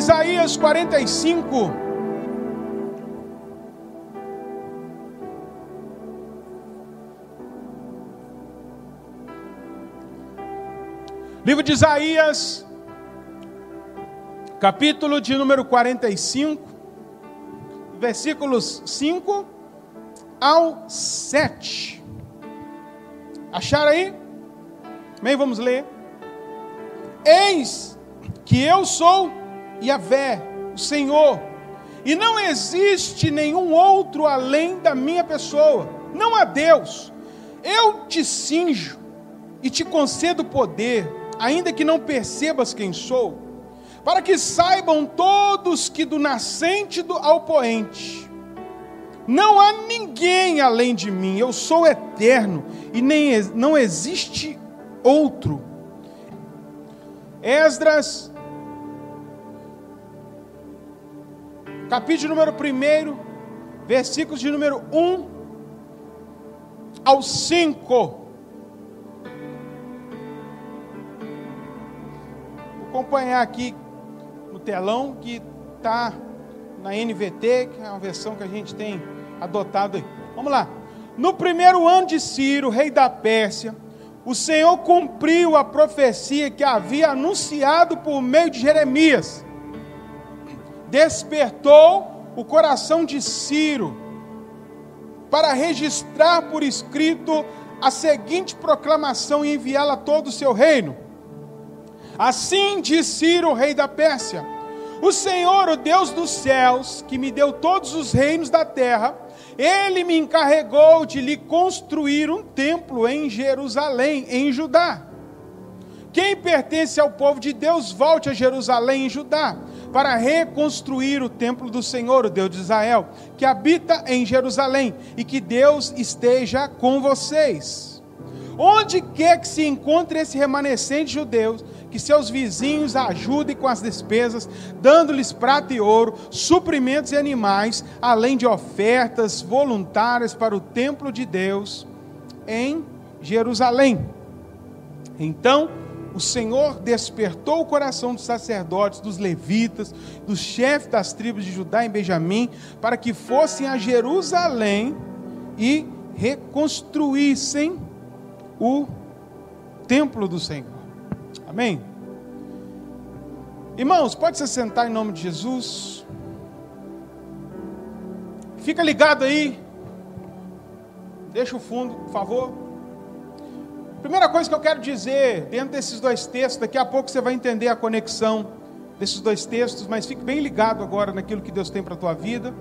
Isaías 45. Livro de Isaías, capítulo de número 45, versículos 5 ao 7. Acharam aí? Bem, vamos ler. Eis que eu sou Yavé, o Senhor, e não existe nenhum outro além da minha pessoa, não há Deus. Eu te cinjo e te concedo poder, ainda que não percebas quem sou, para que saibam todos que do nascente ao poente, não há ninguém além de mim. Eu sou eterno e não existe outro. Esdras, capítulo número 1, versículos de número 1 ao 5. Vou acompanhar aqui no telão que está na NVT, que é uma versão que a gente tem adotado aí. Vamos lá. No primeiro ano de Ciro, rei da Pérsia, o Senhor cumpriu a profecia que havia anunciado por meio de Jeremias. Despertou o coração de Ciro para registrar por escrito a seguinte proclamação e enviá-la a todo o seu reino. Assim diz Ciro, rei da Pérsia: o Senhor, o Deus dos céus, que me deu todos os reinos da terra, Ele me encarregou de lhe construir um templo em Jerusalém, em Judá. Quem pertence ao povo de Deus, volte a Jerusalém, em Judá, para reconstruir o templo do Senhor, o Deus de Israel, que habita em Jerusalém, e que Deus esteja com vocês. Onde quer que se encontre esse remanescente judeu, que seus vizinhos ajudem com as despesas, dando-lhes prata e ouro, suprimentos e animais, além de ofertas voluntárias para o templo de Deus em Jerusalém. Então, o Senhor despertou o coração dos sacerdotes, dos levitas, dos chefes das tribos de Judá e Benjamim, para que fossem a Jerusalém e reconstruíssem o templo do Senhor. Amém? Irmãos, pode se sentar em nome de Jesus. Fica ligado aí. Deixa o fundo, por favor. Primeira coisa que eu quero dizer, dentro desses dois textos, daqui a pouco você vai entender a conexão desses dois textos, mas fique bem ligado agora naquilo que Deus tem para a tua vida.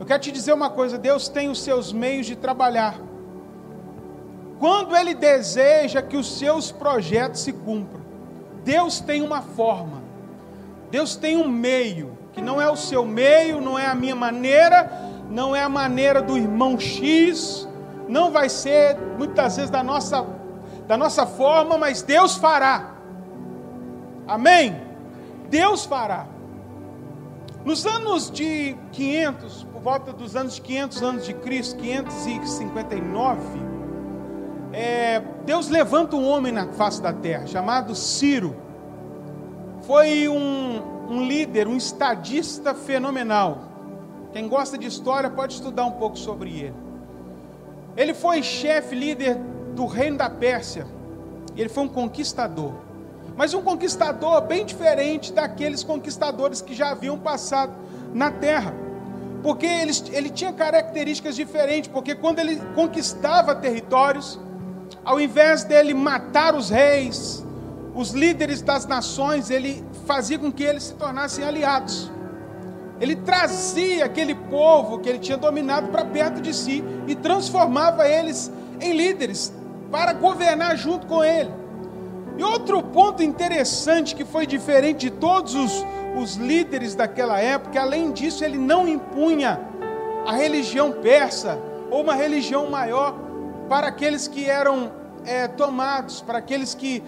Eu quero te dizer uma coisa: Deus tem os seus meios de trabalhar. Quando Ele deseja que os seus projetos se cumpram, Deus tem uma forma, Deus tem um meio, que não é o seu meio, não é a minha maneira, não é a maneira do irmão X, não vai ser, muitas vezes, da nossa forma, mas Deus fará. Amém? Deus fará. Nos anos de 500, por volta dos anos de 500 anos de Cristo, 559, Deus levanta um homem na face da terra, chamado Ciro. Foi um líder, um estadista fenomenal. Quem gosta de história pode estudar um pouco sobre ele. Ele foi chefe, líder do reino da Pérsia. Ele foi um conquistador, mas um conquistador bem diferente daqueles conquistadores que já haviam passado na terra, porque ele tinha características diferentes. Porque quando ele conquistava territórios, ao invés dele matar os reis, os líderes das nações, ele fazia com que eles se tornassem aliados. Ele trazia aquele povo que ele tinha dominado para perto de si e transformava eles em líderes para governar junto com ele. E outro ponto interessante que foi diferente de todos os líderes daquela época, além disso, ele não impunha a religião persa ou uma religião maior para aqueles que eram tomados, para aqueles que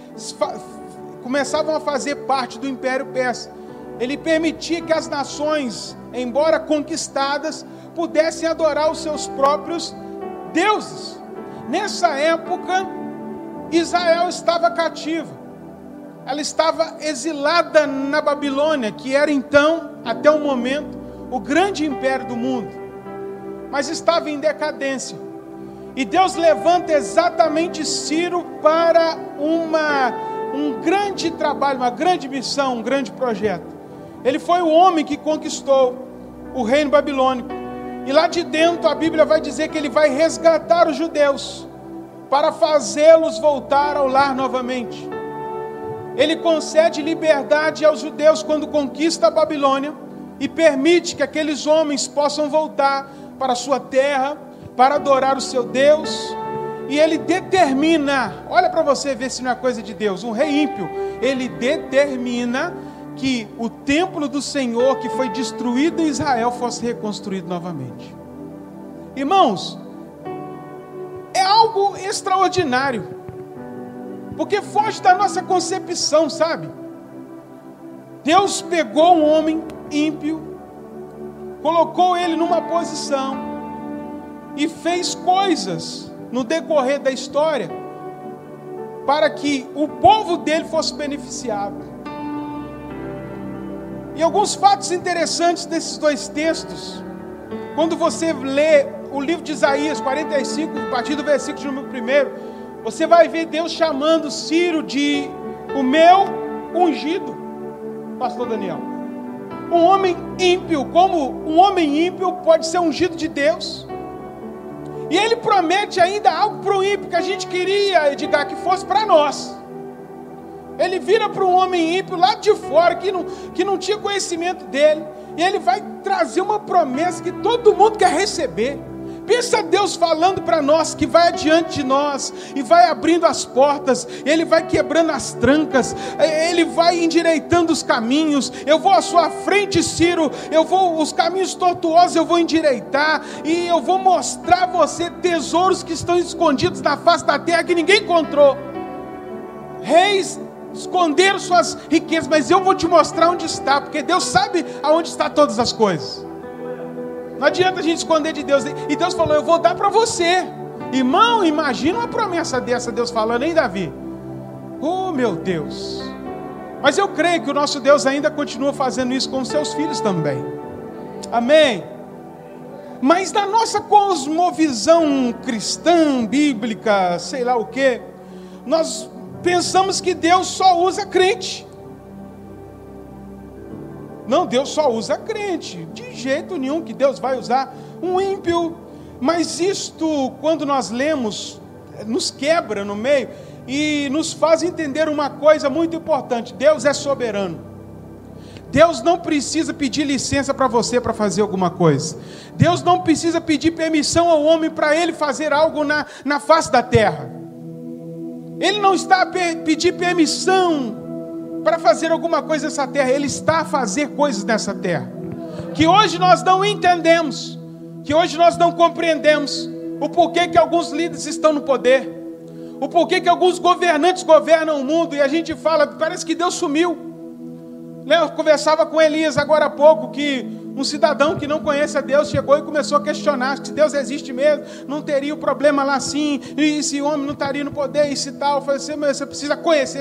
começavam a fazer parte do Império Persa. Ele permitia que as nações, embora conquistadas, pudessem adorar os seus próprios deuses. Nessa época, Israel estava cativa. ela estava exilada na Babilônia, que era então, até o momento, o grande império do mundo, mas estava em decadência, e Deus levanta exatamente Ciro para um grande trabalho, uma grande missão, um grande projeto. Ele foi o homem que conquistou o reino babilônico, e lá de dentro a Bíblia vai dizer que ele vai resgatar os judeus, para fazê-los voltar ao lar novamente. Ele concede liberdade aos judeus quando conquista a Babilônia, e permite que aqueles homens possam voltar para a sua terra, para adorar o seu Deus, e ele determina, olha para você ver se não é coisa de Deus, um rei ímpio, ele determina que o templo do Senhor que foi destruído em Israel fosse reconstruído novamente. Irmãos, é algo extraordinário, porque foge da nossa concepção, sabe? Deus pegou um homem ímpio, colocou ele numa posição, e fez coisas no decorrer da história, para que o povo dele fosse beneficiado. E alguns fatos interessantes desses dois textos, quando você lê o livro de Isaías 45, a partir do versículo de número 1, você vai ver Deus chamando Ciro de o meu ungido, pastor Daniel. Um homem ímpio, como um homem ímpio pode ser ungido de Deus? E ele promete ainda algo para o ímpio que a gente queria, Edgar, que fosse para nós. Ele vira para um homem ímpio lá de fora, que não tinha conhecimento dele, e ele vai trazer uma promessa que todo mundo quer receber. Pensa Deus falando para nós, que vai adiante de nós, e vai abrindo as portas, ele vai quebrando as trancas, ele vai endireitando os caminhos. Eu vou à sua frente, Ciro, os caminhos tortuosos eu vou endireitar, e eu vou mostrar a você tesouros que estão escondidos na face da terra, que ninguém encontrou. Reis esconderam suas riquezas, mas eu vou te mostrar onde está, porque Deus sabe aonde está todas as coisas. Não adianta a gente esconder de Deus. E Deus falou, eu vou dar para você. Irmão, imagina uma promessa dessa, Deus falando, hein, Davi? Oh, meu Deus. Mas eu creio que o nosso Deus ainda continua fazendo isso com os seus filhos também. Amém? Mas na nossa cosmovisão cristã, bíblica, sei lá o quê, nós pensamos que Deus só usa crente. Não, Deus só usa crente. De jeito nenhum que Deus vai usar um ímpio. Mas isto, quando nós lemos, nos quebra no meio e nos faz entender uma coisa muito importante. Deus é soberano. Deus não precisa pedir licença para você para fazer alguma coisa. Deus não precisa pedir permissão ao homem para ele fazer algo na face da terra. Ele não está a pedir permissão para fazer alguma coisa nessa terra. Ele está a fazer coisas nessa terra, que hoje nós não entendemos, que hoje nós não compreendemos, o porquê que alguns líderes estão no poder, o porquê que alguns governantes governam o mundo, e a gente fala, parece que Deus sumiu. Eu conversava com Elias agora há pouco, que um cidadão que não conhece a Deus chegou e começou a questionar, se Deus existe mesmo, não teria o problema lá sim, e esse homem não estaria no poder, e se tal. Eu falei assim, mas você precisa conhecer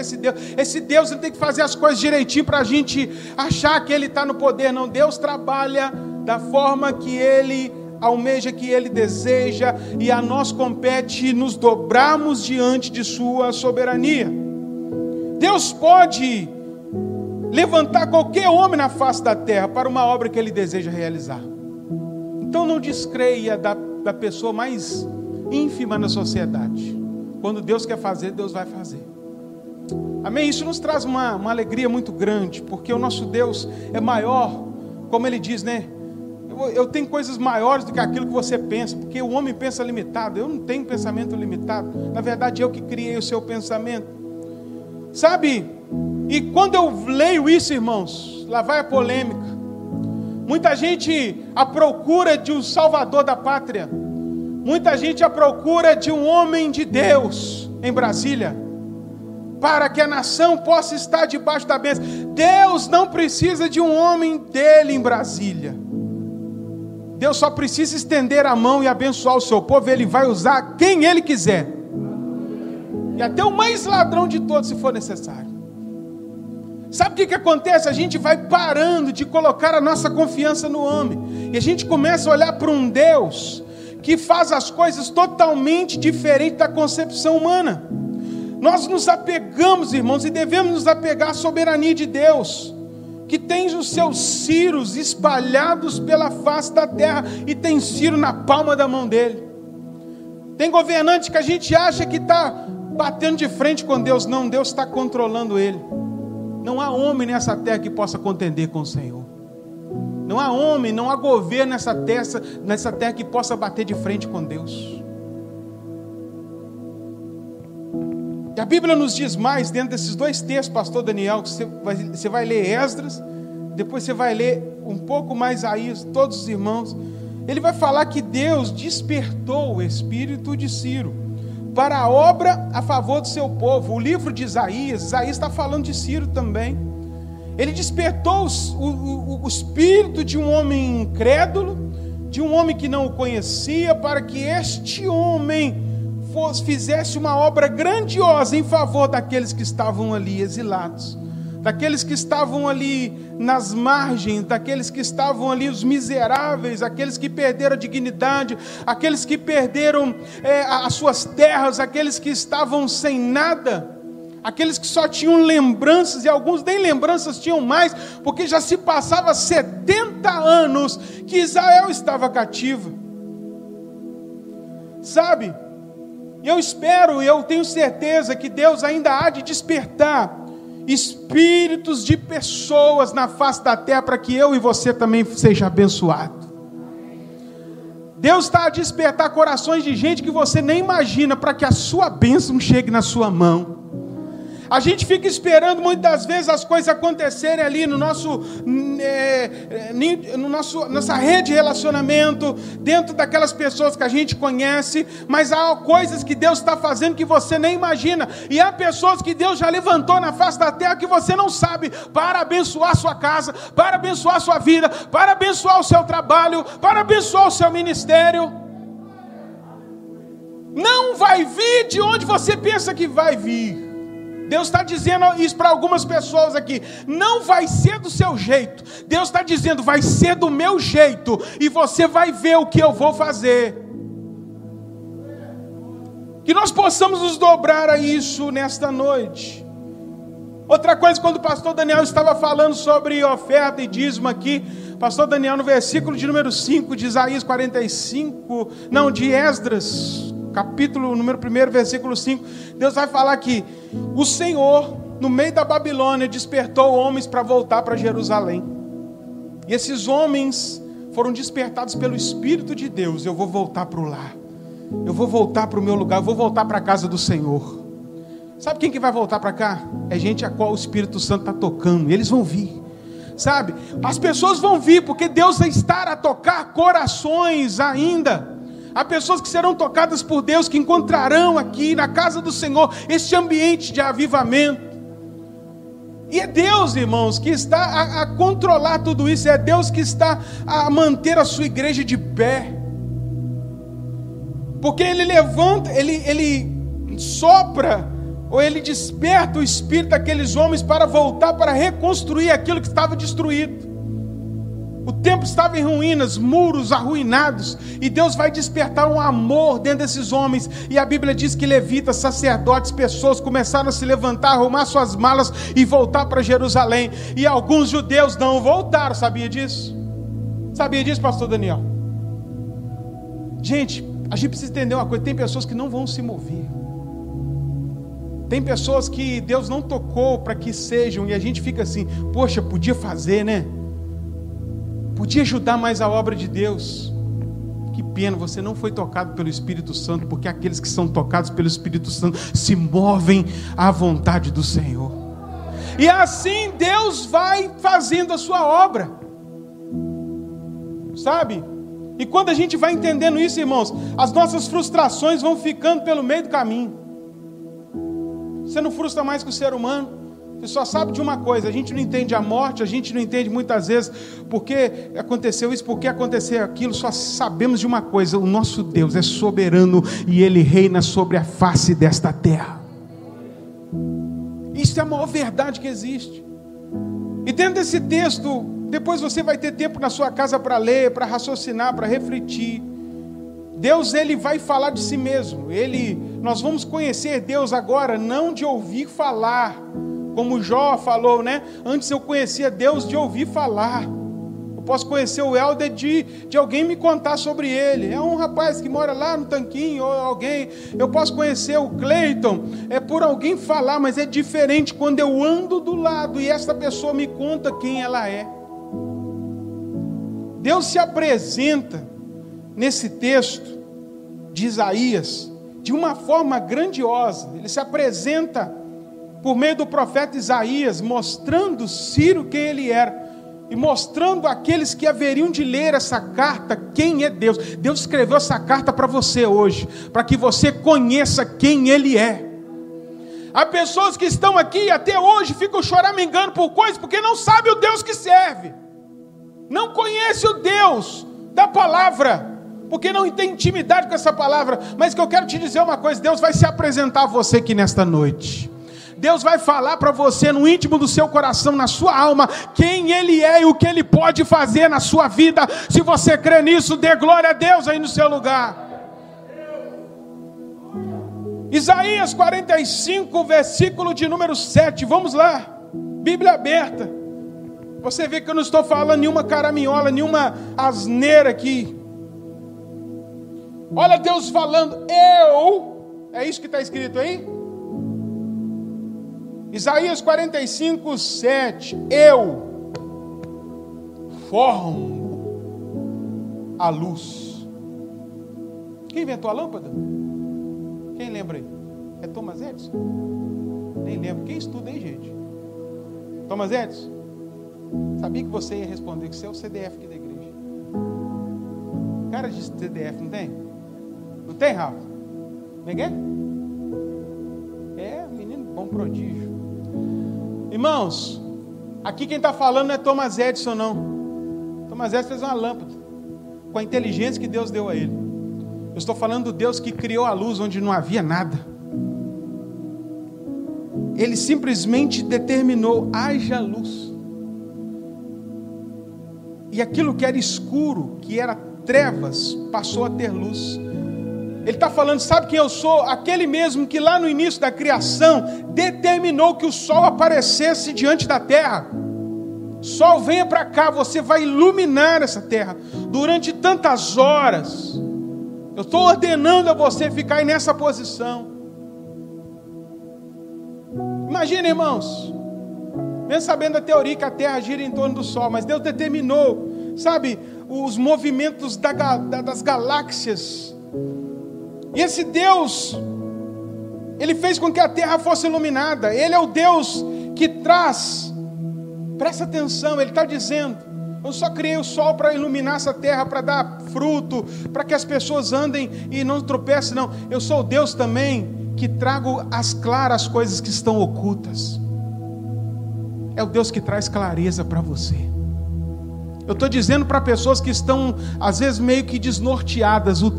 esse Deus ele tem que fazer as coisas direitinho para a gente achar que ele está no poder. Não, Deus trabalha da forma que ele almeja, que ele deseja, e a nós compete nos dobrarmos diante de sua soberania. Deus pode levantar qualquer homem na face da terra para uma obra que ele deseja realizar. Então não descreia da pessoa mais ínfima na sociedade. Quando Deus quer fazer, Deus vai fazer. Amém? Isso nos traz uma alegria muito grande, porque o nosso Deus é maior, como ele diz, né? Eu tenho coisas maiores do que aquilo que você pensa, porque o homem pensa limitado. Eu não tenho pensamento limitado. Na verdade, eu que criei o seu pensamento. Sabe? E quando eu leio isso, irmãos, lá vai a polêmica. Muita gente à procura de um salvador da pátria. Muita gente à procura de um homem de Deus em Brasília, para que a nação possa estar debaixo da bênção. Deus não precisa de um homem dele em Brasília. Deus só precisa estender a mão e abençoar o seu povo. Ele vai usar quem ele quiser. E até o mais ladrão de todos, se for necessário. Sabe o que acontece? A gente vai parando de colocar a nossa confiança no homem. E a gente começa a olhar para um Deus que faz as coisas totalmente diferente da concepção humana. Nós nos apegamos, irmãos, e devemos nos apegar à soberania de Deus, que tem os seus ciros espalhados pela face da terra, e tem ciro na palma da mão dele. Tem governante que a gente acha que está batendo de frente com Deus. Não, Deus está controlando ele. Não há homem nessa terra que possa contender com o Senhor. Não há homem, não há governo nessa terra que possa bater de frente com Deus. E a Bíblia nos diz mais dentro desses dois textos, pastor Daniel, que você vai ler Esdras, depois você vai ler um pouco mais aí, todos os irmãos. Ele vai falar que Deus despertou o espírito de Ciro para a obra a favor do seu povo. O livro de Isaías está falando de Ciro também. Ele despertou o espírito de um homem incrédulo, de um homem que não o conhecia, para que este homem fizesse uma obra grandiosa em favor daqueles que estavam ali exilados, daqueles que estavam ali nas margens, daqueles que estavam ali os miseráveis, aqueles que perderam a dignidade, aqueles que perderam as suas terras, aqueles que estavam sem nada, aqueles que só tinham lembranças, e alguns nem lembranças tinham mais, porque já se passava 70 anos que Israel estava cativa, sabe? Eu espero e eu tenho certeza que Deus ainda há de despertar espíritos de pessoas na face da terra, para que eu e você também seja abençoado. Deus está a despertar corações de gente que você nem imagina, para que a sua bênção chegue na sua mão. A gente fica esperando muitas vezes as coisas acontecerem ali no nosso, nossa rede de relacionamento, dentro daquelas pessoas que a gente conhece, mas há coisas que Deus está fazendo que você nem imagina, e há pessoas que Deus já levantou na face da terra que você não sabe, para abençoar sua casa, para abençoar sua vida, para abençoar o seu trabalho, para abençoar o seu ministério. Não vai vir de onde você pensa que vai vir. Deus está dizendo isso para algumas pessoas aqui. Não vai ser do seu jeito. Deus está dizendo, vai ser do meu jeito. E você vai ver o que eu vou fazer. Que nós possamos nos dobrar a isso nesta noite. Outra coisa, quando o pastor Daniel estava falando sobre oferta e dízimo aqui, pastor Daniel, no versículo de número 5 de Isaías 45, não, de Esdras, capítulo número 1, versículo 5, Deus vai falar que o Senhor, no meio da Babilônia, despertou homens para voltar para Jerusalém, e esses homens foram despertados pelo Espírito de Deus. Eu vou voltar para o lar, eu vou voltar para o meu lugar, eu vou voltar para a casa do Senhor. Sabe quem que vai voltar para cá? É gente a qual o Espírito Santo está tocando, eles vão vir. Sabe, as pessoas vão vir, porque Deus está a tocar corações ainda. Há pessoas que serão tocadas por Deus, que encontrarão aqui na casa do Senhor este ambiente de avivamento. E é Deus, irmãos, que está a controlar tudo isso. É Deus que está a manter a sua igreja de pé. Porque Ele levanta, Ele sopra, ou Ele desperta o espírito daqueles homens para voltar, para reconstruir aquilo que estava destruído. O templo estava em ruínas, muros arruinados, e Deus vai despertar um amor dentro desses homens. E a Bíblia diz que levitas, sacerdotes, pessoas começaram a se levantar, arrumar suas malas e voltar para Jerusalém. E alguns judeus não voltaram, sabia disso? Sabia disso, pastor Daniel? Gente, a gente precisa entender uma coisa: tem pessoas que não vão se mover. Tem pessoas que Deus não tocou para que sejam, e a gente fica assim, poxa, podia fazer, né? Podia ajudar mais a obra de Deus. Que pena, você não foi tocado pelo Espírito Santo, porque aqueles que são tocados pelo Espírito Santo se movem à vontade do Senhor. E assim Deus vai fazendo a sua obra. Sabe? E quando a gente vai entendendo isso, irmãos, as nossas frustrações vão ficando pelo meio do caminho. Você não frustra mais que o ser humano. Você só sabe de uma coisa: a gente não entende a morte, a gente não entende muitas vezes porque aconteceu isso, porque aconteceu aquilo. Só sabemos de uma coisa: o nosso Deus é soberano e Ele reina sobre a face desta terra. Isso é a maior verdade que existe. E dentro desse texto, depois você vai ter tempo na sua casa para ler, para raciocinar, para refletir. Deus, ele vai falar de si mesmo. Nós vamos conhecer Deus agora, não de ouvir falar, como Jó falou, né? Antes eu conhecia Deus de ouvir falar. Eu posso conhecer o Helder de alguém me contar sobre ele. É um rapaz que mora lá no Tanquinho, ou alguém. Eu posso conhecer o Cleiton, é por alguém falar, mas é diferente quando eu ando do lado e essa pessoa me conta quem ela é. Deus se apresenta nesse texto de Isaías de uma forma grandiosa. Ele se apresenta por meio do profeta Isaías, mostrando Ciro quem ele era, e mostrando àqueles que haveriam de ler essa carta, quem é Deus. Deus escreveu essa carta para você hoje, para que você conheça quem ele é. Há pessoas que estão aqui e até hoje ficam choramingando por coisas, porque não sabem o Deus que serve, não conhece o Deus da palavra, porque não tem intimidade com essa palavra. Mas que eu quero te dizer uma coisa: Deus vai se apresentar a você aqui nesta noite. Deus vai falar para você no íntimo do seu coração, na sua alma, quem ele é e o que ele pode fazer na sua vida. Se você crê nisso, dê glória a Deus aí no seu lugar. Isaías 45, versículo de número 7, vamos lá, Bíblia aberta. Você vê que eu não estou falando nenhuma caraminhola, nenhuma asneira aqui. Olha Deus falando, é isso que está escrito aí? Isaías 45, 7, eu formo a luz. Quem inventou a lâmpada? Quem lembra aí? É Thomas Edison? Nem lembro, quem estuda aí, gente? Thomas Edison? Sabia que você ia responder que você é o CDF aqui da igreja. Cara de CDF, não tem? Não tem, Rafa? Ninguém? É, menino bom, prodígio. Irmãos, aqui quem está falando não é Thomas Edison, não. Thomas Edison fez uma lâmpada com a inteligência que Deus deu a ele. Eu estou falando do Deus que criou a luz onde não havia nada. Ele simplesmente determinou: haja luz. E aquilo que era escuro, que era trevas, passou a ter luz. Ele está falando, sabe quem eu sou? Aquele mesmo que lá no início da criação determinou que o sol aparecesse diante da terra. Sol, venha para cá, você vai iluminar essa terra durante tantas horas. Eu estou ordenando a você ficar nessa posição. Imagina, irmãos, mesmo sabendo a teoria que a terra gira em torno do sol, mas Deus determinou, sabe, os movimentos das galáxias. E esse Deus, ele fez com que a terra fosse iluminada. Ele é o Deus que traz, presta atenção, ele está dizendo: eu só criei o sol para iluminar essa terra, para dar fruto, para que as pessoas andem e não tropecem, não. Eu sou o Deus também que trago às claras as coisas que estão ocultas. É o Deus que traz clareza para você. Eu estou dizendo para pessoas que estão, às vezes, meio que desnorteadas. O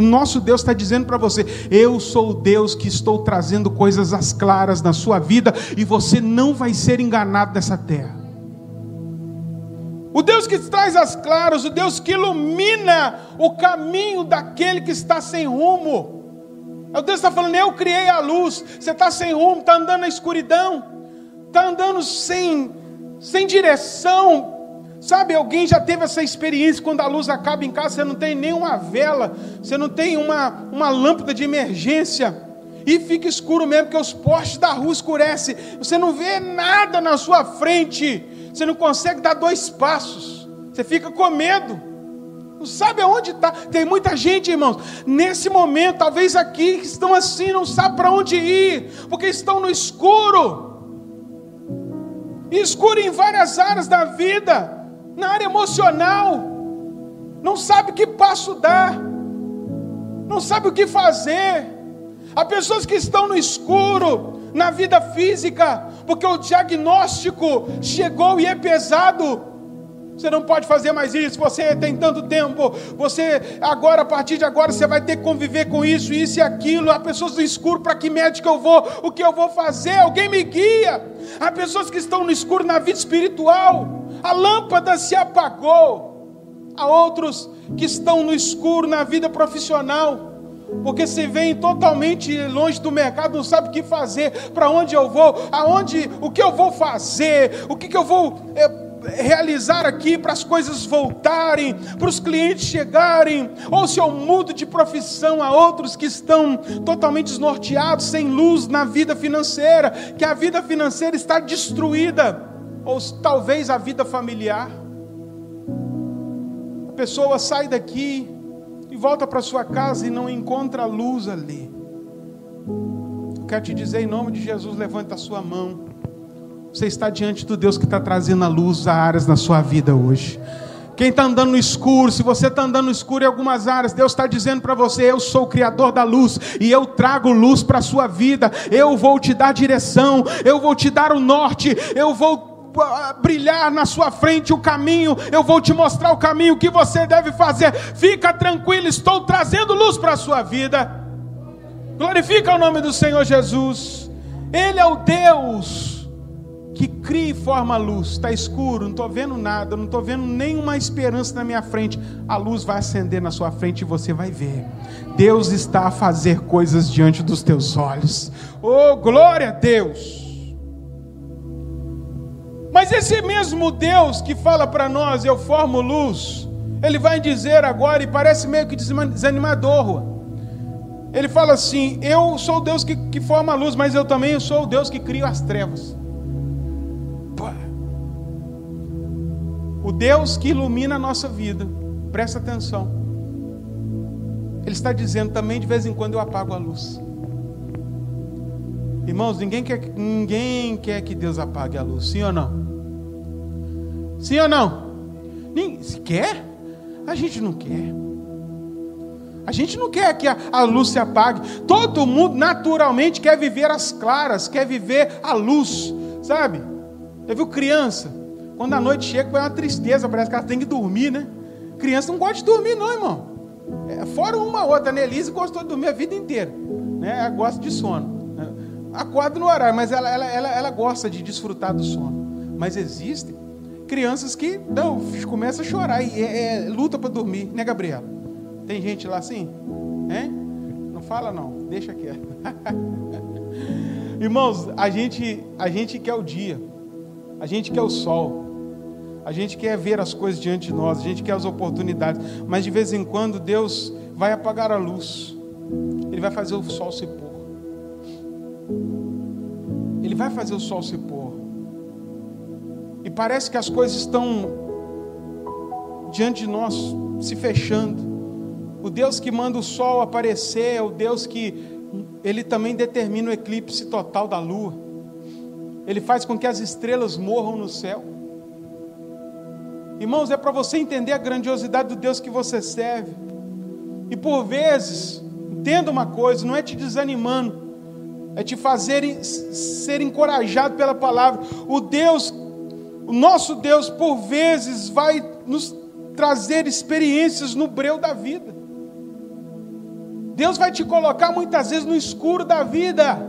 nosso Deus está dizendo para você: eu sou o Deus que estou trazendo coisas às claras na sua vida, e você não vai ser enganado nessa terra. O Deus que traz às claras, o Deus que ilumina o caminho daquele que está sem rumo. O Deus está falando: eu criei a luz. Você está sem rumo, está andando na escuridão, está andando sem direção. Sabe, alguém já teve essa experiência? Quando a luz acaba em casa, você não tem nenhuma vela, você não tem uma lâmpada de emergência, e fica escuro mesmo, porque os postes da rua escurecem, você não vê nada na sua frente, você não consegue dar 2 passos, você fica com medo, não sabe aonde está. Tem muita gente, irmãos, nesse momento, talvez aqui, que estão assim, não sabe para onde ir, porque estão no escuro, e escuro em várias áreas da vida. Na área emocional, não sabe que passo dar, não sabe o que fazer. Há pessoas que estão no escuro na vida física, porque o diagnóstico chegou e é pesado. Você não pode fazer mais isso, você tem tanto tempo, você agora, a partir de agora, você vai ter que conviver com isso, isso e aquilo. Há pessoas no escuro, para que médico eu vou, o que eu vou fazer, alguém me guia. Há pessoas que estão no escuro na vida espiritual, a lâmpada se apagou. Há outros que estão no escuro na vida profissional, porque se vem totalmente longe do mercado, não sabe o que fazer, para onde eu vou, aonde, o que eu vou fazer, o que eu vou... realizar aqui para as coisas voltarem, para os clientes chegarem, ou se eu mudo de profissão. A outros que estão totalmente desnorteados, sem luz na vida financeira, que a vida financeira está destruída, ou talvez a vida familiar. A pessoa sai daqui e volta para sua casa e não encontra luz ali. Eu quero te dizer, em nome de Jesus, levanta a sua mão. Você está diante do Deus que está trazendo a luz a áreas da sua vida hoje. Quem está andando no escuro, se você está andando no escuro em algumas áreas, Deus está dizendo para você: eu sou o Criador da luz, e eu trago luz para a sua vida. Eu vou te dar direção, eu vou te dar o norte, eu vou brilhar na sua frente o caminho, eu vou te mostrar o caminho que você deve fazer. Fica tranquilo, estou trazendo luz para a sua vida. Glorifica o nome do Senhor Jesus. Ele é o Deus que cria e forma a luz. Está escuro, não estou vendo nada, não estou vendo nenhuma esperança na minha frente. A luz vai acender na sua frente e você vai ver. Deus está a fazer coisas diante dos teus olhos. Oh, glória a Deus! Mas esse mesmo Deus que fala para nós, eu formo luz, ele vai dizer agora, e parece meio que desanimador, ele fala assim: eu sou o Deus que forma a luz, mas eu também sou o Deus que cria as trevas. O Deus que ilumina a nossa vida, presta atenção, ele está dizendo também: de vez em quando eu apago a luz. Irmãos, ninguém quer que Deus apague a luz, sim ou não? Sim ou não? Se quer? A gente não quer. A gente não quer que a luz se apague. Todo mundo naturalmente quer viver as claras, quer viver a luz, sabe? Já viu criança? Quando a noite chega, é uma tristeza, parece que ela tem que dormir, né? Criança não gosta de dormir não, irmão. Fora uma outra, a Nelise gostou de dormir a vida inteira, né? Ela gosta de sono, né? Acorda no horário, mas ela gosta de desfrutar do sono. Mas existem crianças que não, começam a chorar e luta para dormir, né, Gabriela? Tem gente lá assim? Hein? Não fala não, deixa quieto. Irmãos, a gente quer o dia, a gente quer o sol, a gente quer ver as coisas diante de nós, a gente quer as oportunidades, mas de vez em quando Deus vai apagar a luz, ele vai fazer o sol se pôr, ele vai fazer o sol se pôr, e parece que as coisas estão diante de nós se fechando. O Deus que manda o sol aparecer é o Deus que ele também determina o eclipse total da lua. Ele faz com que as estrelas morram no céu. Irmãos, é para você entender a grandiosidade do Deus que você serve. E por vezes, entenda uma coisa, não é te desanimando, é te fazer ser encorajado pela palavra. O Deus, o nosso Deus, por vezes vai nos trazer experiências no breu da vida. Deus vai te colocar muitas vezes no escuro da vida.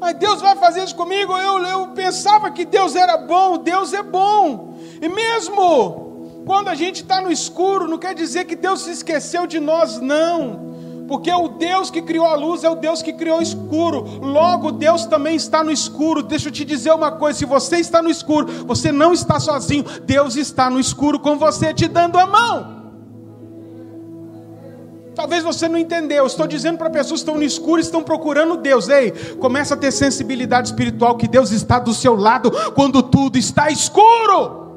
Mas Deus vai fazer isso comigo. Eu pensava que Deus era bom. Deus é bom. E mesmo quando a gente está no escuro, não quer dizer que Deus se esqueceu de nós, não. Porque o Deus que criou a luz é o Deus que criou o escuro. Logo, Deus também está no escuro. Deixa eu te dizer uma coisa. Se você está no escuro, você não está sozinho. Deus está no escuro com você, te dando a mão. Talvez você não entendeu, estou dizendo para pessoas que estão no escuro e estão procurando Deus. Ei, começa a ter sensibilidade espiritual que Deus está do seu lado quando tudo está escuro.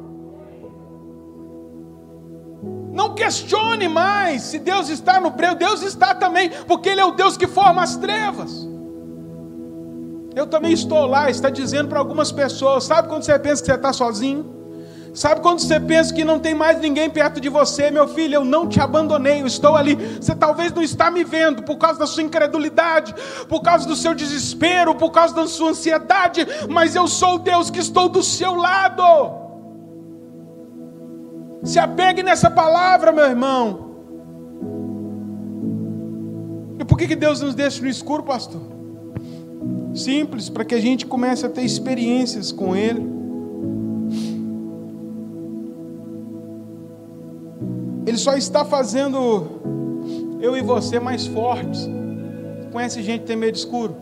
Não questione mais se Deus está no breu, Deus está também, porque Ele é o Deus que forma as trevas. Eu também estou lá, está dizendo para algumas pessoas, sabe quando você pensa que você está sozinho? Sabe quando você pensa que não tem mais ninguém perto de você? Meu filho, eu não te abandonei, eu estou ali. Você talvez não está me vendo por causa da sua incredulidade, por causa do seu desespero, por causa da sua ansiedade, mas eu sou o Deus que estou do seu lado. Se apegue nessa palavra, meu irmão. E por que Deus nos deixa no escuro, pastor? Simples, para que a gente comece a ter experiências com Ele. Ele só está fazendo eu e você mais fortes. Conhece gente que tem medo escuro?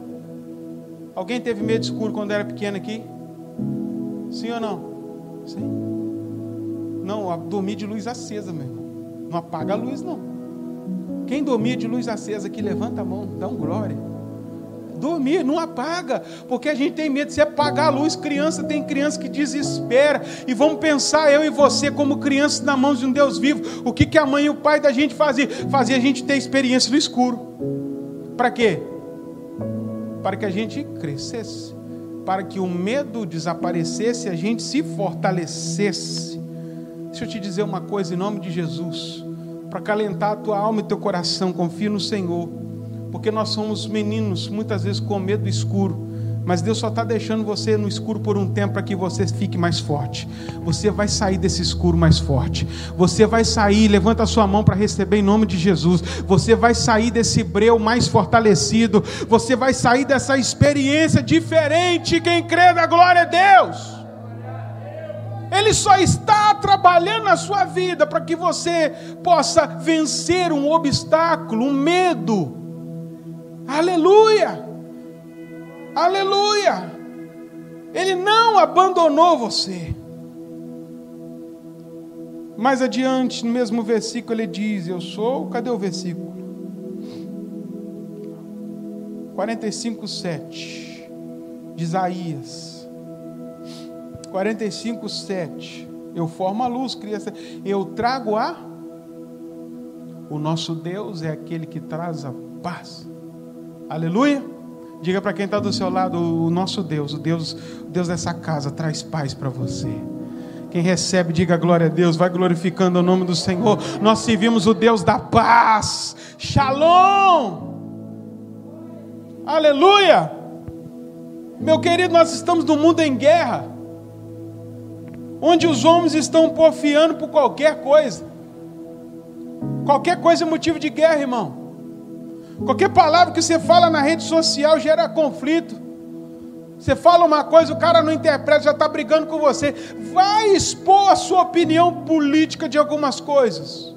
Alguém teve medo escuro quando era pequeno aqui? Sim ou não? Sim? Não, dormir de luz acesa, meu irmão. Não apaga a luz, não. Quem dormir de luz acesa aqui, levanta a mão, dá um glória. Dormir, não apaga, porque a gente tem medo de se apagar a luz. Criança, tem criança que desespera, e vamos pensar eu e você como crianças na mão de um Deus vivo. O que a mãe e o pai da gente faziam? Fazia a gente ter experiência no escuro. Para quê? Para que a gente crescesse, para que o medo desaparecesse, a gente se fortalecesse. Deixa eu te dizer uma coisa, em nome de Jesus, para acalentar a tua alma e teu coração, confia no Senhor, porque nós somos meninos, muitas vezes com medo do escuro, mas Deus só está deixando você no escuro por um tempo, para que você fique mais forte. Você vai sair desse escuro mais forte, você vai sair, levanta a sua mão para receber em nome de Jesus, você vai sair desse breu mais fortalecido, você vai sair dessa experiência diferente. Quem crê, da glória a Deus. Ele só está trabalhando a sua vida, para que você possa vencer um obstáculo, um medo. Aleluia! Aleluia! Ele não abandonou você. Mais adiante, no mesmo versículo, ele diz, eu sou, cadê o versículo? 45:7, de Isaías. 45:7, eu formo a luz, criança, eu trago a... O nosso Deus é aquele que traz a paz. Aleluia! Diga para quem está do seu lado, o nosso Deus, o Deus dessa casa traz paz para você. Quem recebe, diga glória a Deus, vai glorificando o nome do Senhor. Nós servimos o Deus da paz. Shalom! Aleluia! Meu querido, nós estamos num mundo em guerra, onde os homens estão porfiando por qualquer coisa. Qualquer coisa é motivo de guerra, irmão. Qualquer palavra que você fala na rede social gera conflito. Você fala uma coisa, o cara não interpreta, já está brigando com você. Vai expor a sua opinião política de algumas coisas.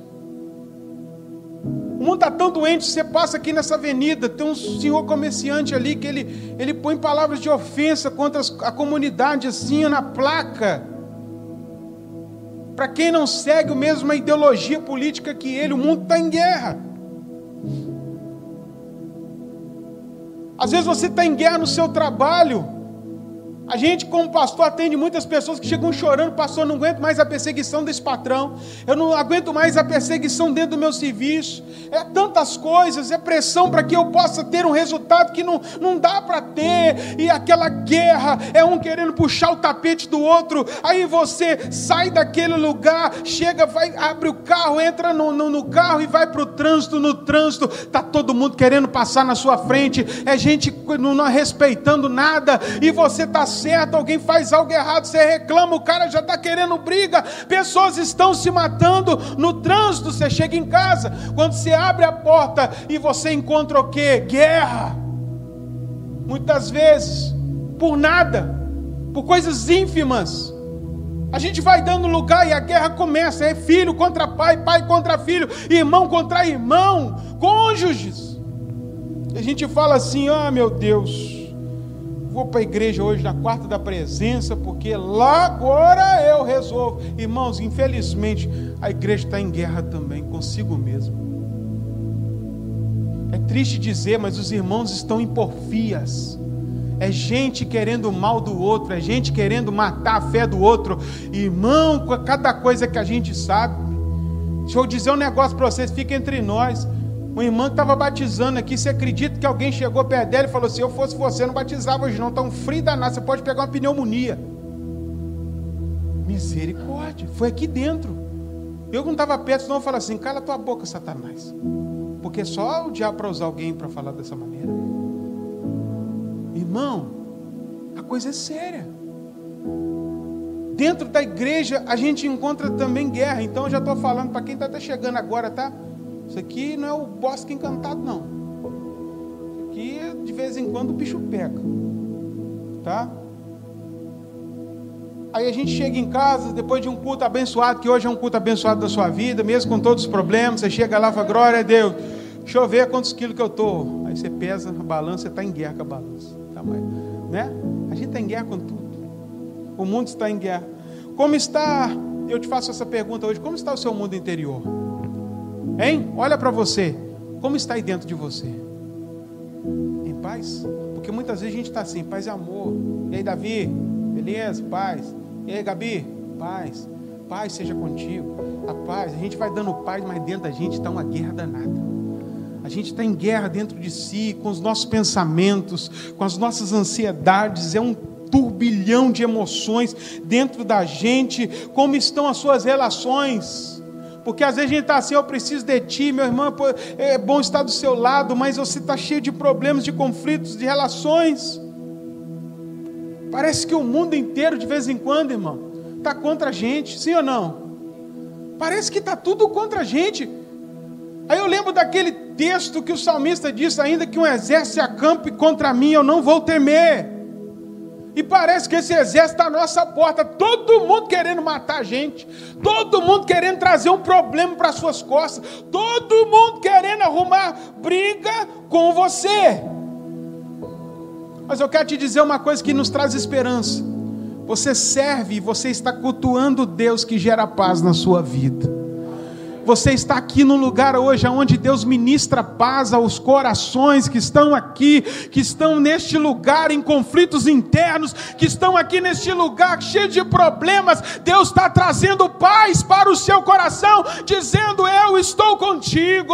O mundo está tão doente, você passa aqui nessa avenida, tem um senhor comerciante ali que ele põe palavras de ofensa contra a comunidade, assim, na placa. Para quem não segue o mesmo a ideologia política que ele, o mundo está em guerra. Às vezes você está em guerra no seu trabalho. A gente, como pastor, atende muitas pessoas que chegam chorando, pastor, eu não aguento mais a perseguição desse patrão, eu não aguento mais a perseguição dentro do meu serviço, é tantas coisas, é pressão para que eu possa ter um resultado que não dá para ter, e aquela guerra, é um querendo puxar o tapete do outro. Aí você sai daquele lugar, chega, vai, abre o carro, entra no carro e vai para o trânsito. No trânsito, está todo mundo querendo passar na sua frente, é gente não respeitando nada, e você está certo, alguém faz algo errado, você reclama, o cara já está querendo briga, pessoas estão se matando no trânsito. Você chega em casa, quando você abre a porta e você encontra o quê? Guerra, muitas vezes, por nada, por coisas ínfimas. A gente vai dando lugar e a guerra começa, é filho contra pai, pai contra filho, irmão contra irmão, cônjuges, e a gente fala assim, ah, meu Deus, vou para a igreja hoje na quarta da presença, porque lá agora eu resolvo. Irmãos, infelizmente a igreja está em guerra também consigo mesmo. É triste dizer, mas os irmãos estão em porfias. É gente querendo o mal do outro, é gente querendo matar a fé do outro. Irmão, cada coisa que a gente sabe. Deixa eu dizer um negócio para vocês, fica entre nós. Uma irmã que estava batizando aqui, você acredita que alguém chegou perto dela e falou, se eu fosse você, eu não batizava hoje não, está um frio danado, você pode pegar uma pneumonia. Misericórdia, foi aqui dentro. Eu não estava perto, senão eu falava assim, cala tua boca, Satanás. Porque só o diabo para usar alguém para falar dessa maneira. Irmão, a coisa é séria. Dentro da igreja a gente encontra também guerra. Então eu já estou falando para quem está chegando agora, tá? Isso aqui não é o bosque encantado, não. Isso aqui de vez em quando o bicho pega, tá? Aí a gente chega em casa, depois de um culto abençoado, que hoje é um culto abençoado da sua vida, mesmo com todos os problemas, você chega lá e fala, glória a Deus, deixa eu ver quantos quilos que eu estou. Aí você pesa a balança, você está em guerra com a balança. Tá, mas, né? A gente está em guerra com tudo. O mundo está em guerra. Como está, eu te faço essa pergunta hoje, como está o seu mundo interior? Hein? Olha para você, como está aí dentro de você? Em paz? Porque muitas vezes a gente está assim, paz e amor. E aí, Davi? Beleza, paz. E aí, Gabi? Paz. Paz seja contigo. A paz, a gente vai dando paz, mas dentro da gente está uma guerra danada. A gente está em guerra dentro de si, com os nossos pensamentos, com as nossas ansiedades. É um turbilhão de emoções dentro da gente. Como estão as suas relações? Porque às vezes a gente está assim, eu preciso de ti, meu irmão, é bom estar do seu lado, mas você está cheio de problemas, de conflitos, de relações. Parece que o mundo inteiro, de vez em quando, irmão, está contra a gente, sim ou não? Parece que está tudo contra a gente. Aí eu lembro daquele texto que o salmista disse, ainda que um exército se acampe contra mim, eu não vou temer. E parece que esse exército está à nossa porta, todo mundo querendo matar a gente, todo mundo querendo trazer um problema para as suas costas, todo mundo querendo arrumar briga com você. Mas eu quero te dizer uma coisa que nos traz esperança. Você serve e você está cultuando Deus que gera paz na sua vida. Você está aqui num lugar hoje onde Deus ministra paz aos corações que estão aqui, que estão neste lugar em conflitos internos, que estão aqui neste lugar cheio de problemas. Deus está trazendo paz para o seu coração, dizendo, eu estou contigo.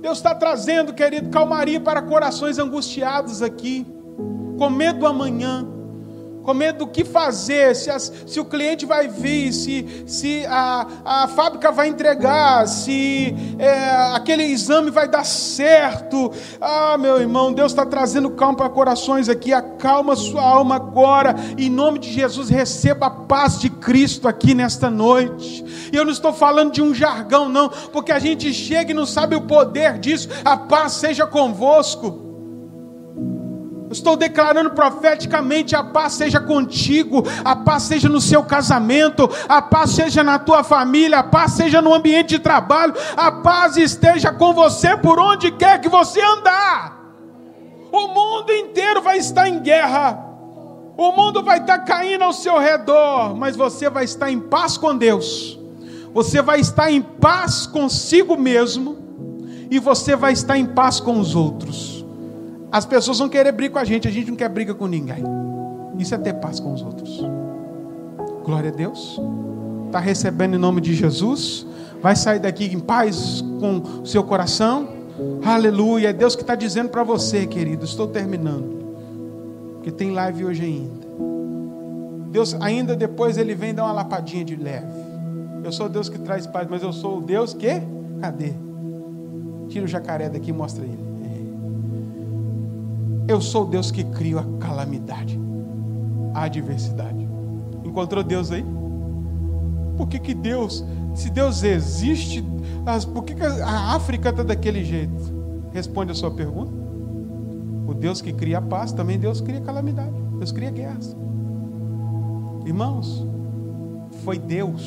Deus está trazendo, querido, calmaria para corações angustiados aqui, com medo do amanhã, com medo do que fazer, se o cliente vai vir, se a fábrica vai entregar, se aquele exame vai dar certo. Ah, meu irmão, Deus está trazendo calma para corações aqui, acalma sua alma agora, em nome de Jesus, receba a paz de Cristo aqui nesta noite. E eu não estou falando de um jargão não, porque a gente chega e não sabe o poder disso, a paz seja convosco. Estou declarando profeticamente, a paz seja contigo, a paz seja no seu casamento, a paz seja na tua família, a paz seja no ambiente de trabalho, a paz esteja com você por onde quer que você andar. O mundo inteiro vai estar em guerra, o mundo vai estar caindo ao seu redor, mas você vai estar em paz com Deus, você vai estar em paz consigo mesmo, e você vai estar em paz com os outros. As pessoas vão querer brigar com a gente não quer briga com ninguém. Isso é ter paz com os outros. Glória a Deus. Está recebendo em nome de Jesus. Vai sair daqui em paz com o seu coração. Aleluia. É Deus que está dizendo para você, querido. Estou terminando. Porque tem live hoje ainda. Deus ainda depois ele vem dar uma lapadinha de leve. Eu sou o Deus que traz paz, mas eu sou o Deus que... Cadê? Tira o jacaré daqui e mostra ele. Eu sou Deus que crio a calamidade, a adversidade. Encontrou Deus aí? Por que Deus, se Deus existe, por que a África está daquele jeito? Responde a sua pergunta. O Deus que cria a paz, também Deus cria calamidade. Deus cria guerras. Irmãos, foi Deus.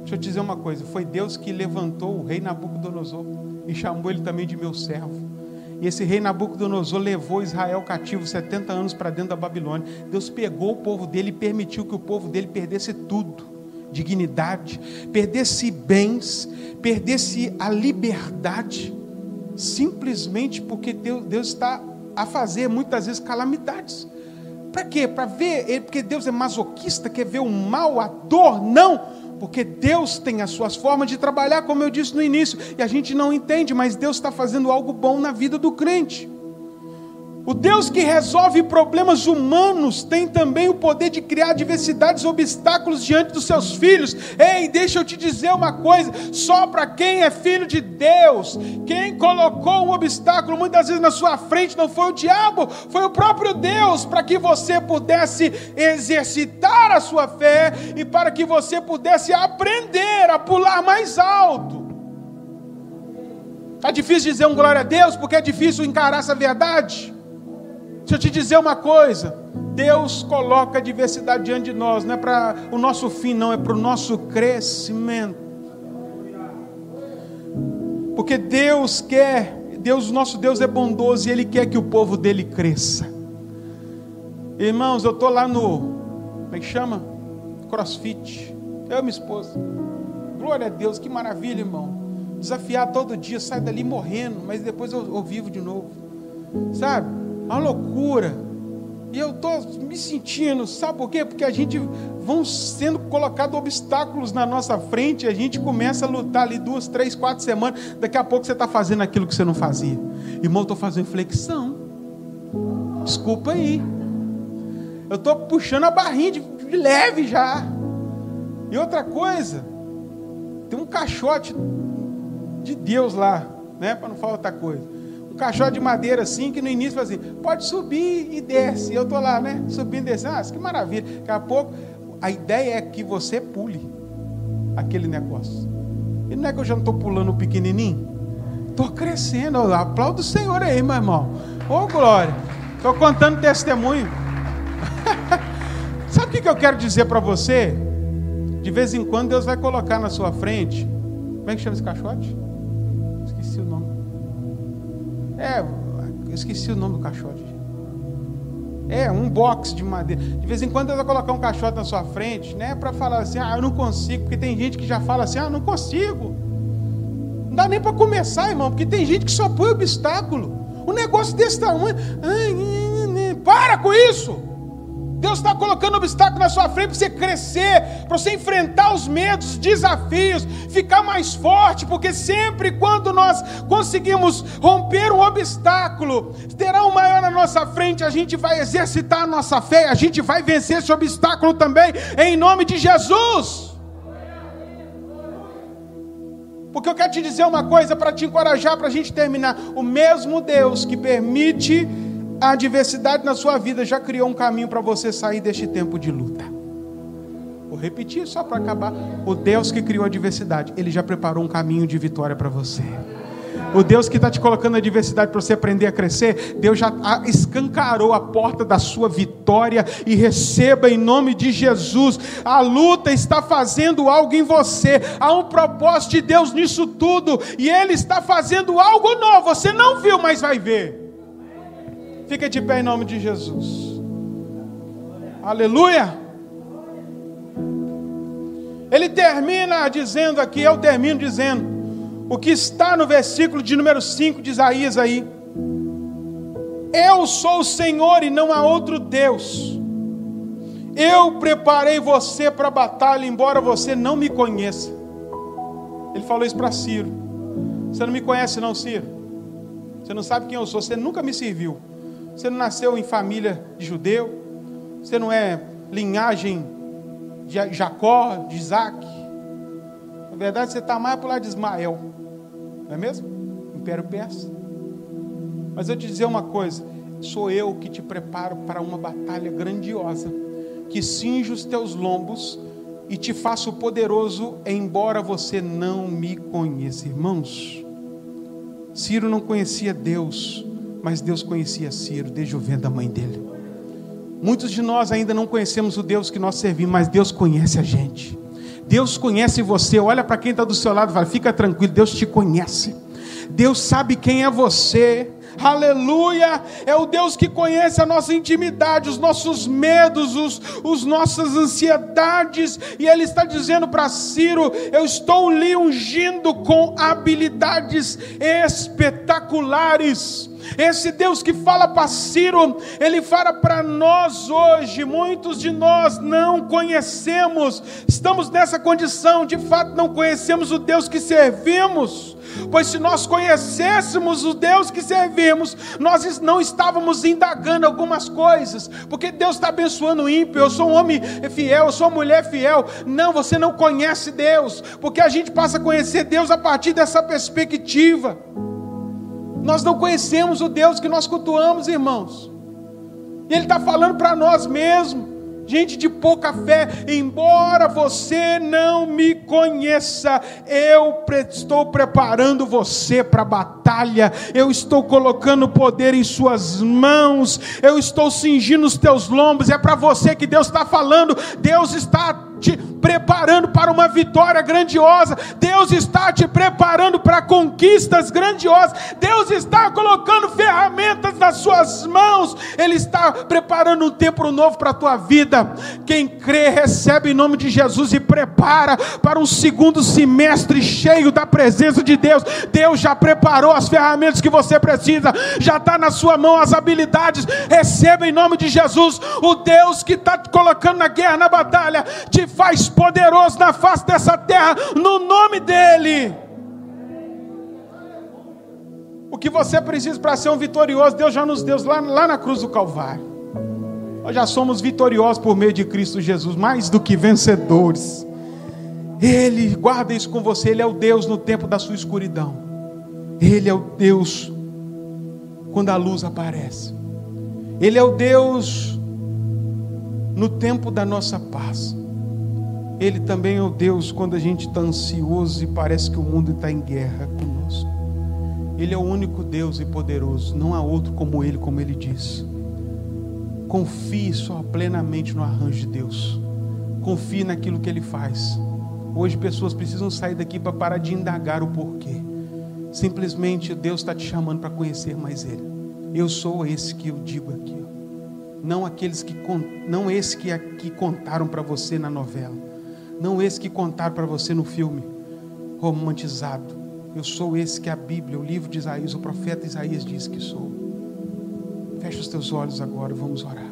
Deixa eu te dizer uma coisa. Foi Deus que levantou o rei Nabucodonosor e chamou ele também de meu servo. E esse rei Nabucodonosor levou Israel cativo 70 anos para dentro da Babilônia. Deus pegou o povo dele e permitiu que o povo dele perdesse tudo. Dignidade, perdesse bens, perdesse a liberdade. Simplesmente porque Deus está a fazer muitas vezes calamidades. Para quê? Para ver, porque Deus é masoquista, quer ver o mal, a dor? Não! Porque Deus tem as suas formas de trabalhar, como eu disse no início, e a gente não entende, mas Deus está fazendo algo bom na vida do crente. O Deus que resolve problemas humanos tem também o poder de criar adversidades e obstáculos diante dos seus filhos. Ei, deixa eu te dizer uma coisa, só para quem é filho de Deus, quem colocou um obstáculo muitas vezes na sua frente não foi o diabo, foi o próprio Deus, para que você pudesse exercitar a sua fé e para que você pudesse aprender a pular mais alto. É difícil dizer um glória a Deus, porque é difícil encarar essa verdade. Deixa eu te dizer uma coisa, Deus coloca a diversidade diante de nós, não é para o nosso fim não, é para o nosso crescimento, porque Deus quer, Deus, nosso Deus é bondoso e Ele quer que o povo dele cresça. Irmãos, eu estou lá no, como é que chama? CrossFit, eu e minha esposa, glória a Deus, que maravilha, irmão. Desafiar todo dia, sai dali morrendo, mas depois eu vivo de novo, sabe, uma loucura, e eu estou me sentindo, sabe por quê? Porque a gente vão sendo colocados obstáculos na nossa frente, a gente começa a lutar ali 2, 3, 4 semanas, daqui a pouco você está fazendo aquilo que você não fazia, irmão, eu estou fazendo flexão, desculpa aí, eu estou puxando a barrinha de leve já. E outra coisa, tem um caixote de Deus lá, né, para não falar outra coisa, um caixote de madeira assim, que no início fala assim, pode subir e desce, eu estou lá, né, subindo e descendo, ah, que maravilha, daqui a pouco, a ideia é que você pule aquele negócio, e não é que eu já não estou pulando o pequenininho, estou crescendo, aplaudo o Senhor aí, meu irmão, ô glória, estou contando testemunho. Sabe o que eu quero dizer para você? De vez em quando Deus vai colocar na sua frente, como é que chama esse caixote? Esqueci o nome. Eu esqueci o nome do caixote. Um box de madeira. De vez em quando ela vai colocar um caixote na sua frente, né, para falar assim, eu não consigo, porque tem gente que já fala assim, não consigo. Não dá nem para começar, irmão, porque tem gente que só põe obstáculo. Um negócio desse tamanho. Para com isso! Deus está colocando obstáculo na sua frente para você crescer, para você enfrentar os medos, desafios, ficar mais forte, porque sempre quando nós conseguimos romper um obstáculo, terá um maior na nossa frente, a gente vai exercitar a nossa fé, a gente vai vencer esse obstáculo também, em nome de Jesus. Porque eu quero te dizer uma coisa para te encorajar, para a gente terminar, o mesmo Deus que permite a adversidade na sua vida já criou um caminho para você sair deste tempo de luta. Vou repetir só para acabar. O Deus que criou a adversidade, Ele já preparou um caminho de vitória para você. O Deus que está te colocando a adversidade para você aprender a crescer, Deus já escancarou a porta da sua vitória. E receba em nome de Jesus. A luta está fazendo algo em você. Há um propósito de Deus nisso tudo. E Ele está fazendo algo novo. Você não viu, mas vai ver. Fica de pé em nome de Jesus. Aleluia. Ele termina dizendo aqui, eu termino dizendo o que está no versículo de número 5 de Isaías aí. Eu sou o Senhor e não há outro Deus. Eu preparei você para a batalha, embora você não me conheça. Ele falou isso para Ciro. Você não me conhece não, Ciro. Você não sabe quem eu sou, você nunca me serviu. Você não nasceu em família de judeu, você não é linhagem de Jacó, de Isaac, na verdade você está mais para o lado de Ismael, não é mesmo? Império Persa. Mas eu te dizer uma coisa, sou eu que te preparo para uma batalha grandiosa, que cinge os teus lombos e te faço poderoso, embora você não me conheça. Irmãos, Ciro não conhecia Deus, mas Deus conhecia Ciro desde o ventre da mãe dele. Muitos de nós ainda não conhecemos o Deus que nós servimos, mas Deus conhece a gente. Deus conhece você. Olha para quem está do seu lado e fala, fica tranquilo, Deus te conhece. Deus sabe quem é você. Aleluia, é o Deus que conhece a nossa intimidade, os nossos medos, os nossas ansiedades, e Ele está dizendo para Ciro, eu estou lhe ungindo com habilidades espetaculares, Esse Deus que fala para Ciro, ele fala para nós hoje. Muitos de nós não conhecemos, estamos nessa condição, de fato não conhecemos o Deus que servimos, pois se nós conhecêssemos o Deus que servimos, nós não estávamos indagando algumas coisas, porque Deus está abençoando o ímpio. Eu sou um homem fiel, eu sou uma mulher fiel. Não, você não conhece Deus, porque a gente passa a conhecer Deus a partir dessa perspectiva. Nós não conhecemos o Deus que nós cultuamos, irmãos. E Ele está falando para nós mesmos, gente de pouca fé: embora você não me conheça, eu estou preparando você para a batalha, eu estou colocando poder em suas mãos, eu estou cingindo os teus lombos. É para você que Deus está falando. Deus está te preparando para uma vitória grandiosa. Deus está te preparando para conquistas grandiosas. Deus está colocando ferramentas nas suas mãos. Ele está preparando um tempo novo para a tua vida. Quem crê, recebe em nome de Jesus e prepara para um segundo semestre cheio da presença de Deus. Deus já preparou as ferramentas que você precisa, já está na sua mão as habilidades. Receba em nome de Jesus. O Deus que está te colocando na guerra, na batalha, te faz poderoso na face dessa terra, no nome dEle. O que você precisa para ser um vitorioso, Deus já nos deu lá na cruz do Calvário. Nós já somos vitoriosos por meio de Cristo Jesus, mais do que vencedores. Ele, guarda isso com você, Ele é o Deus no tempo da sua escuridão. Ele é o Deus quando a luz aparece. Ele é o Deus no tempo da nossa paz. Ele também é o Deus quando a gente está ansioso e parece que o mundo está em guerra conosco. Ele é o único Deus e poderoso, não há outro como Ele diz. Confie só plenamente no arranjo de Deus. Confie naquilo que Ele faz. Hoje pessoas precisam sair daqui para parar de indagar o porquê. Simplesmente Deus está te chamando para conhecer mais Ele. Eu sou esse que eu digo aqui. Não esse que aqui contaram para você na novela. Não esse que contaram para você no filme romantizado. Eu sou esse que a Bíblia, o livro de Isaías, o profeta Isaías diz que sou. Feche os teus olhos agora, vamos orar.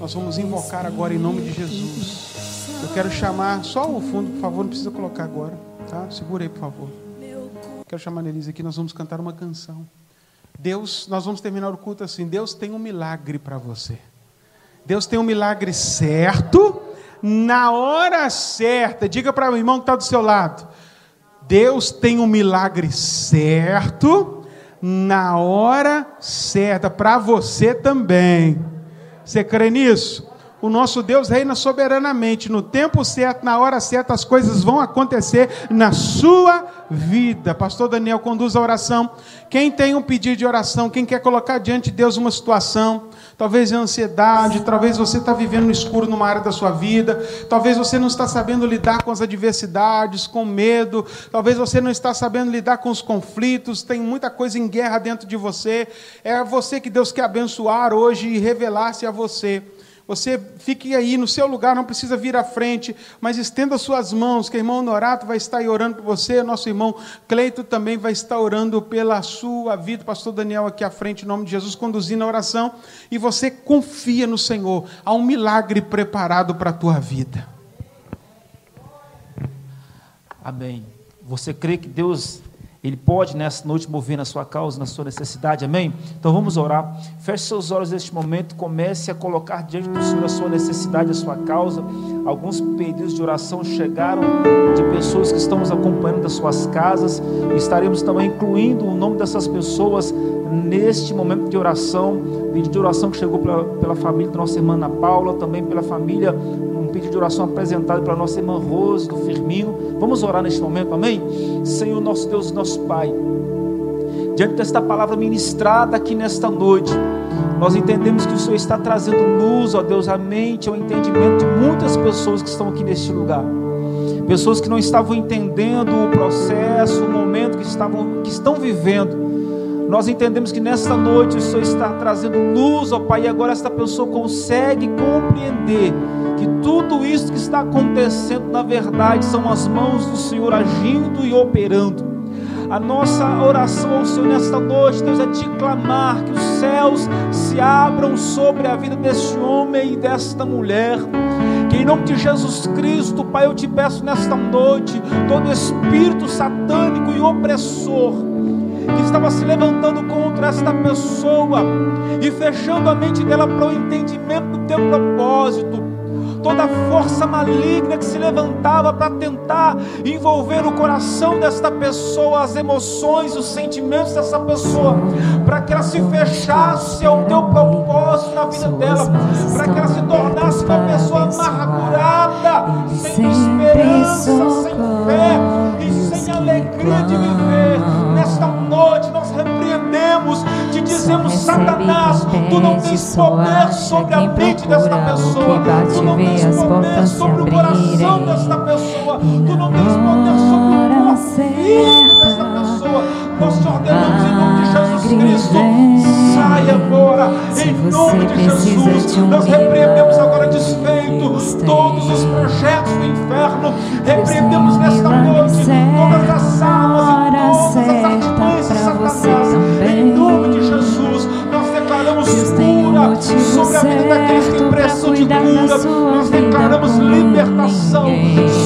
Nós vamos invocar agora em nome de Jesus. Eu quero chamar, só o fundo, por favor, não precisa colocar agora, tá? Segura aí, por favor. Quero chamar a Nelise aqui, nós vamos cantar uma canção. Deus, nós vamos terminar o culto assim: Deus tem um milagre para você. Deus tem um milagre certo, na hora certa. Diga para o irmão que está do seu lado: Deus tem um milagre certo, na hora certa, para você também. Você crê nisso? O nosso Deus reina soberanamente. No tempo certo, na hora certa, as coisas vão acontecer na sua vida. Pastor Daniel, conduz a oração. Quem tem um pedido de oração, quem quer colocar diante de Deus uma situação, talvez é ansiedade, talvez você está vivendo no escuro numa área da sua vida, talvez você não está sabendo lidar com as adversidades, com medo, talvez você não está sabendo lidar com os conflitos, tem muita coisa em guerra dentro de você. É você que Deus quer abençoar hoje e revelar-se a você. Você fique aí no seu lugar, não precisa vir à frente, mas estenda suas mãos, que o irmão Norato vai estar aí orando por você, nosso irmão Cleito também vai estar orando pela sua vida, pastor Daniel aqui à frente, em nome de Jesus, conduzindo a oração. E você confia no Senhor, há um milagre preparado para a tua vida. Amém. Você crê que Deus, Ele pode nessa noite mover na sua causa, na sua necessidade, amém? Então vamos orar. Feche seus olhos neste momento, comece a colocar diante do Senhor a sua necessidade, a sua causa. Alguns pedidos de oração chegaram de pessoas que estão nos acompanhando das suas casas. Estaremos também incluindo o nome dessas pessoas neste momento de oração. Pedido de oração que chegou pela família da nossa irmã Ana Paula, também pela família, um pedido de oração apresentado pela nossa irmã Rose do Firmino. Vamos orar neste momento, amém? Senhor nosso Deus, nosso Pai, diante desta palavra ministrada aqui nesta noite, nós entendemos que o Senhor está trazendo luz, ó Deus, à mente, ao entendimento de muitas pessoas que estão aqui neste lugar, pessoas que não estavam entendendo o processo, o momento que estão vivendo. Nós entendemos que nesta noite o Senhor está trazendo luz, ó Pai, e agora esta pessoa consegue compreender que tudo isso que está acontecendo, na verdade, são as mãos do Senhor agindo e operando. A nossa oração ao Senhor nesta noite, Deus, é de clamar que os céus se abram sobre a vida deste homem e desta mulher. Que em nome de Jesus Cristo, Pai, eu te peço nesta noite, todo espírito satânico e opressor que estava se levantando contra esta pessoa e fechando a mente dela para o entendimento do teu propósito, toda força maligna que se levantava para tentar envolver o coração desta pessoa, as emoções, os sentimentos dessa pessoa, para que ela se fechasse ao teu propósito na vida dela, para que ela se tornasse uma pessoa amargurada, sem esperança, sem fé e sem alegria de viver. Nesta noite nós repreendemos, te dizemos: Satanás, tu não tens poder sobre a mente desta pessoa, tu não tens poder sobre o coração desta pessoa, tu não tens poder sobre o corpo físico desta pessoa. Nós te ordenamos em nome de Jesus Cristo, sai agora, em nome de Jesus. Nós repreendemos agora, desfeito todos os projetos do inferno, repreendemos nesta noite todas as armas e todas as artimanhas de Satanás, em nome de Jesus. Nós declaramos cura sobre a vida daqueles que têm pressão de cura, nós declaramos libertação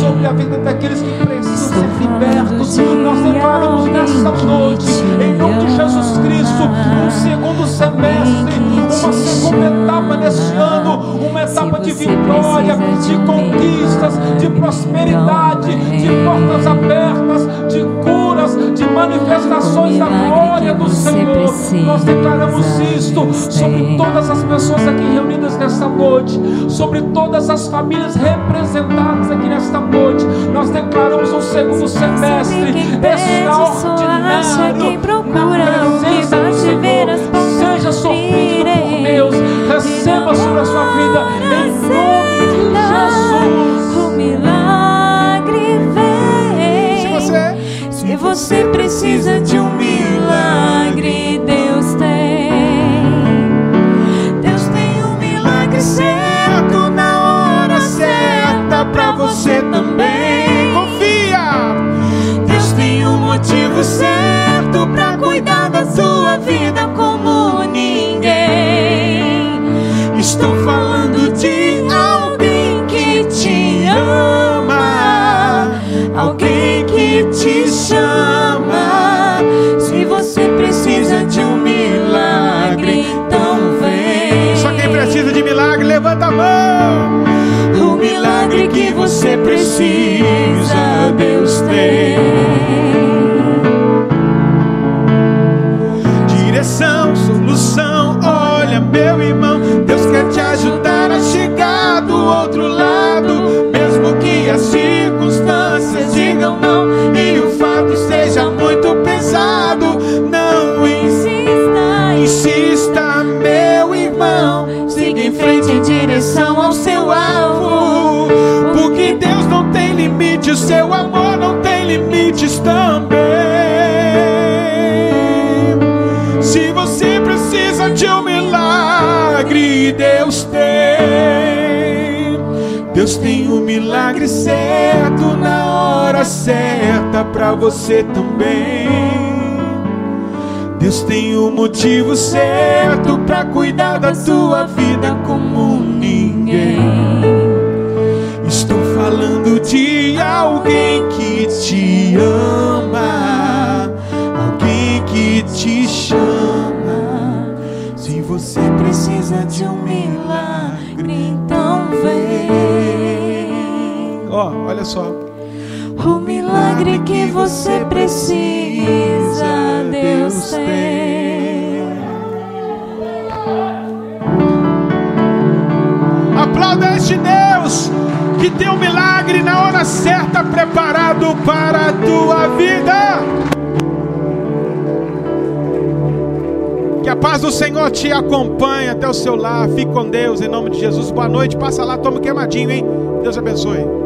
sobre a vida daqueles que precisam ser libertos. Nós declaramos nesta noite, em nome de Jesus Cristo, um segundo semestre, uma segunda etapa neste ano, uma etapa de vitória, de conquistas, de prosperidade, de portas abertas, de curas, de manifestações da glória do Senhor. Nós declaramos isto sobre todas as pessoas aqui reunidas nesta noite, sobre todas as famílias representadas aqui nesta noite. Nós declaramos um segundo semestre extraordinário na presença do Senhor. Seja socorrido por Deus, receba sobre a sua vida em nome de Jesus. O milagre vem. Se você precisa de um milagre, Deus tem. Deus tem um milagre certo na hora certa pra você também. Confia. Deus tem um motivo certo pra cuidar da sua vida como ninguém. Estou falando de alguém que te ama, alguém que te chama. Se você precisa de um milagre, então vem. Só quem precisa de milagre, levanta a mão. O milagre que você precisa, Deus tem. Direção, solução, olha, meu irmão, Deus quer te ajudar a chegar do outro lado, mesmo que as circunstâncias digam não e o fato seja muito pesado. Não insista, insista, meu irmão, siga em frente em direção ao seu alvo, porque Deus não tem limite, o seu amor não tem limites também. Se você precisa de um milagre, Deus tem. Deus tem um milagre certo na hora certa pra você também. Deus tem um motivo certo pra cuidar da sua vida como ninguém. Estou falando de alguém que te ama, alguém que te chama. Se você precisa de um milagre, então vem. Ó, olha só. O milagre que você precisa, Deus tem. Aplauda este Deus que tem um milagre na hora certa preparado para a tua vida. Que a paz do Senhor te acompanhe até o seu lar. Fique com Deus em nome de Jesus. Boa noite, passa lá, toma um queimadinho, hein? Deus abençoe.